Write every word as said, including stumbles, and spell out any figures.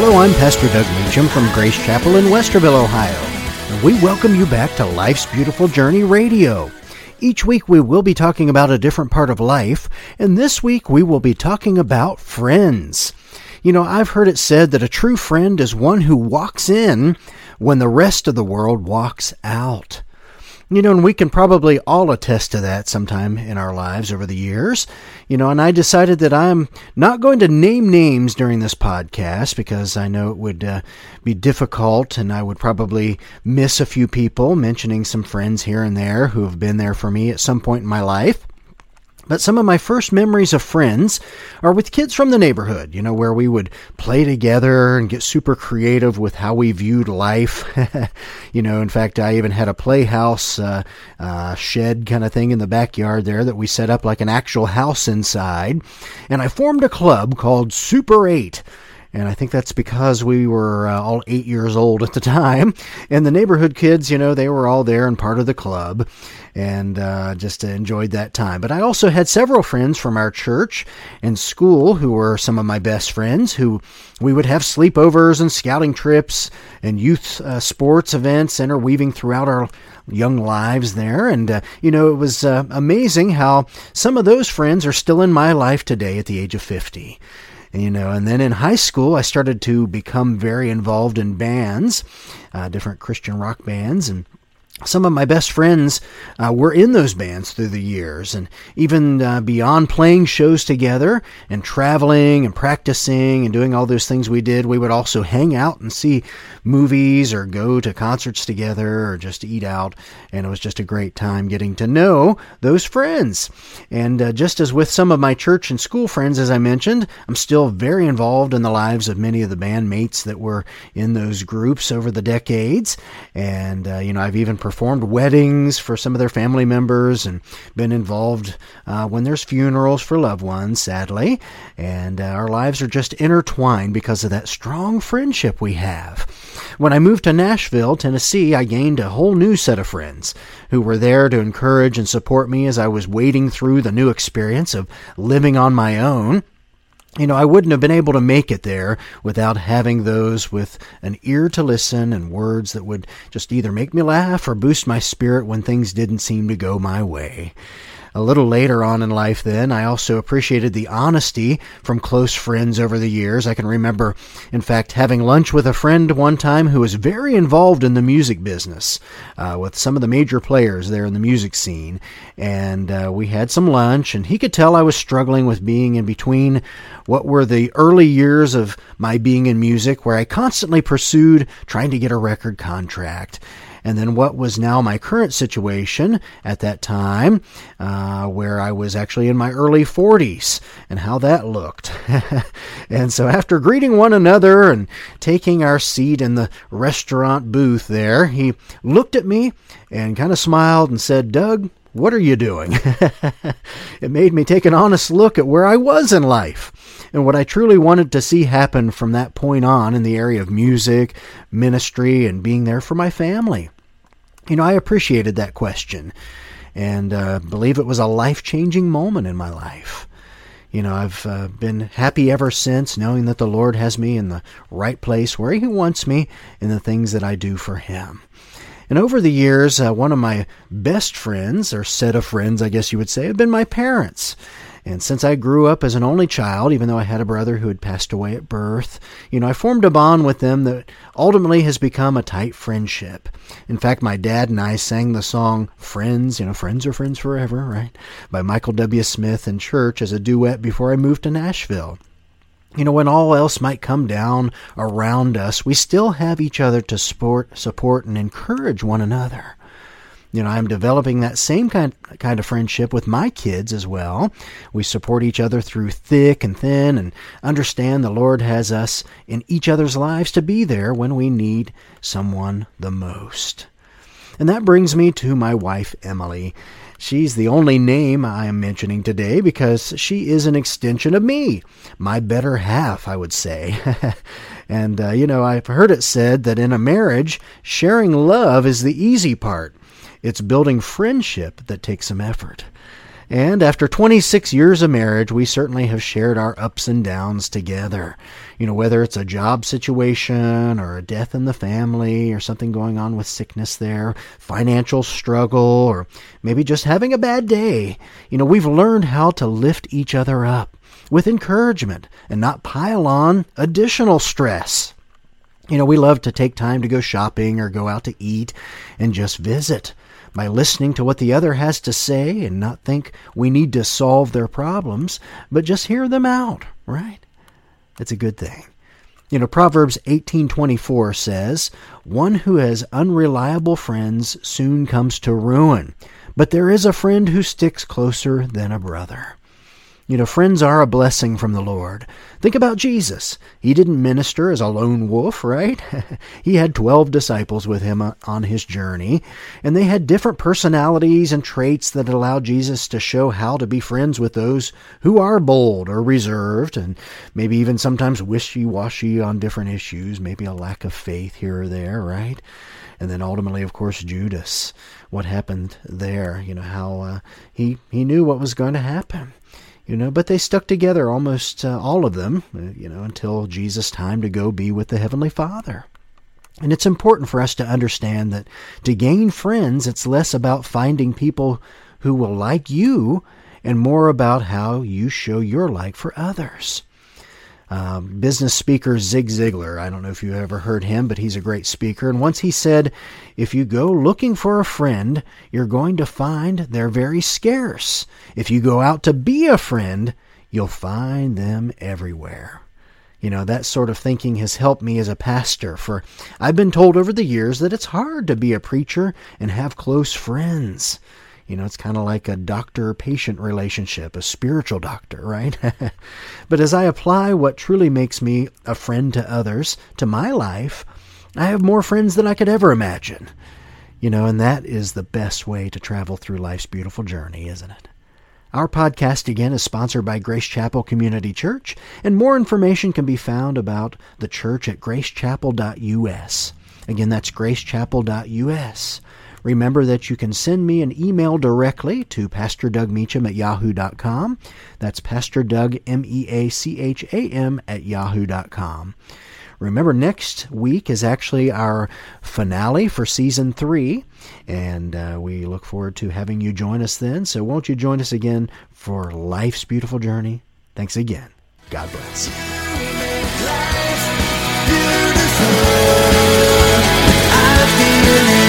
Hello, I'm Pastor Doug Meacham from Grace Chapel in Westerville, Ohio, and we welcome you back to Life's Beautiful Journey Radio. Each week we will be talking about a different part of life, and this week we will be talking about friends. You know, I've heard it said that a true friend is one who walks in when the rest of the world walks out. You know, and we can probably all attest to that sometime in our lives over the years. You know, and I decided that I'm not going to name names during this podcast because I know it would uh, be difficult, and I would probably miss a few people, mentioning some friends here and there who have been there for me at some point in my life. But some of my first memories of friends are with kids from the neighborhood, you know, where we would play together and get super creative with how we viewed life. You know, in fact, I even had a playhouse uh, uh, shed kind of thing in the backyard there that we set up like an actual house inside. And I formed a club called Super eight. And I think that's because we were uh, all eight years old at the time. And the neighborhood kids, you know, they were all there and part of the club, and uh, just enjoyed that time. But I also had several friends from our church and school who were some of my best friends, who we would have sleepovers and scouting trips and youth uh, sports events interweaving throughout our young lives there. And, uh, you know, it was uh, amazing how some of those friends are still in my life today at the age of fifty. You know, and then in high school, I started to become very involved in bands, uh, different Christian rock bands, and some of my best friends uh, were in those bands through the years, and even uh, beyond playing shows together and traveling and practicing and doing all those things we did, we would also hang out and see movies or go to concerts together or just eat out, and it was just a great time getting to know those friends. And uh, just as with some of my church and school friends, as I mentioned, I'm still very involved in the lives of many of the bandmates that were in those groups over the decades, and, uh, you know, I've even performed weddings for some of their family members and been involved uh, when there's funerals for loved ones, sadly. And uh, our lives are just intertwined because of that strong friendship we have. When I moved to Nashville, Tennessee, I gained a whole new set of friends who were there to encourage and support me as I was wading through the new experience of living on my own. You know, I wouldn't have been able to make it there without having those with an ear to listen and words that would just either make me laugh or boost my spirit when things didn't seem to go my way. A little later on in life then, I also appreciated the honesty from close friends over the years. I can remember, in fact, having lunch with a friend one time who was very involved in the music business uh, with some of the major players there in the music scene. And uh, we had some lunch, and he could tell I was struggling with being in between what were the early years of my being in music, where I constantly pursued trying to get a record contract, and then what was now my current situation at that time, uh, where I was actually in my early forties, and how that looked. And so after greeting one another and taking our seat in the restaurant booth there, he looked at me and kind of smiled and said, "Doug, what are you doing?" It made me take an honest look at where I was in life and what I truly wanted to see happen from that point on in the area of music, ministry, and being there for my family. You know, I appreciated that question, and uh, believe it was a life-changing moment in my life. You know, I've uh, been happy ever since, knowing that the Lord has me in the right place where He wants me in the things that I do for Him. And over the years, uh, one of my best friends, or set of friends, I guess you would say, have been my parents. And since I grew up as an only child, even though I had a brother who had passed away at birth, you know, I formed a bond with them that ultimately has become a tight friendship. In fact, my dad and I sang the song Friends, you know, Friends Are Friends Forever, right, by Michael W. Smith in church as a duet before I moved to Nashville. You know, when all else might come down around us, we still have each other to support, support and encourage one another. You know, I'm developing that same kind kind of friendship with my kids as well. We support each other through thick and thin, and understand the Lord has us in each other's lives to be there when we need someone the most. And that brings me to my wife, Emily. She's the only name I am mentioning today because she is an extension of me, my better half, I would say. And, uh, you know, I've heard it said that in a marriage, sharing love is the easy part. It's building friendship that takes some effort. And after twenty-six years of marriage, we certainly have shared our ups and downs together. You know, whether it's a job situation or a death in the family or something going on with sickness there, financial struggle, or maybe just having a bad day. You know, we've learned how to lift each other up with encouragement and not pile on additional stress. You know, we love to take time to go shopping or go out to eat and just visit. By listening to what the other has to say and not think we need to solve their problems, but just hear them out, right? It's a good thing. You know, Proverbs eighteen twenty-four says, "One who has unreliable friends soon comes to ruin, but there is a friend who sticks closer than a brother." You know, friends are a blessing from the Lord. Think about Jesus. He didn't minister as a lone wolf, right? He had twelve disciples with him on his journey, and they had different personalities and traits that allowed Jesus to show how to be friends with those who are bold or reserved, and maybe even sometimes wishy-washy on different issues, maybe a lack of faith here or there, right? And then ultimately, of course, Judas. What happened there? You know, how uh, he, he knew what was going to happen. You know, but they stuck together, almost uh, all of them, you know, until Jesus' time to go be with the Heavenly Father. And it's important for us to understand that to gain friends, it's less about finding people who will like you and more about how you show your like for others. Um, business speaker Zig Ziglar, I don't know if you ever heard him, but he's a great speaker. And once he said, if you go looking for a friend, you're going to find they're very scarce. If you go out to be a friend, you'll find them everywhere. You know, that sort of thinking has helped me as a pastor, for I've been told over the years that it's hard to be a preacher and have close friends. You know, it's kind of like a doctor-patient relationship, a spiritual doctor, right? But as I apply what truly makes me a friend to others, to my life, I have more friends than I could ever imagine. You know, and that is the best way to travel through life's beautiful journey, isn't it? Our podcast, again, is sponsored by Grace Chapel Community Church, and more information can be found about the church at grace chapel dot U S. Again, that's grace chapel dot U S. Remember that you can send me an email directly to pastor doug meacham at yahoo dot com. That's pastor doug, M E A C H A M, at yahoo dot com. Remember, next week is actually our finale for Season three, and uh, we look forward to having you join us then. So won't you join us again for Life's Beautiful Journey? Thanks again. God bless. Life beautiful. I feel it.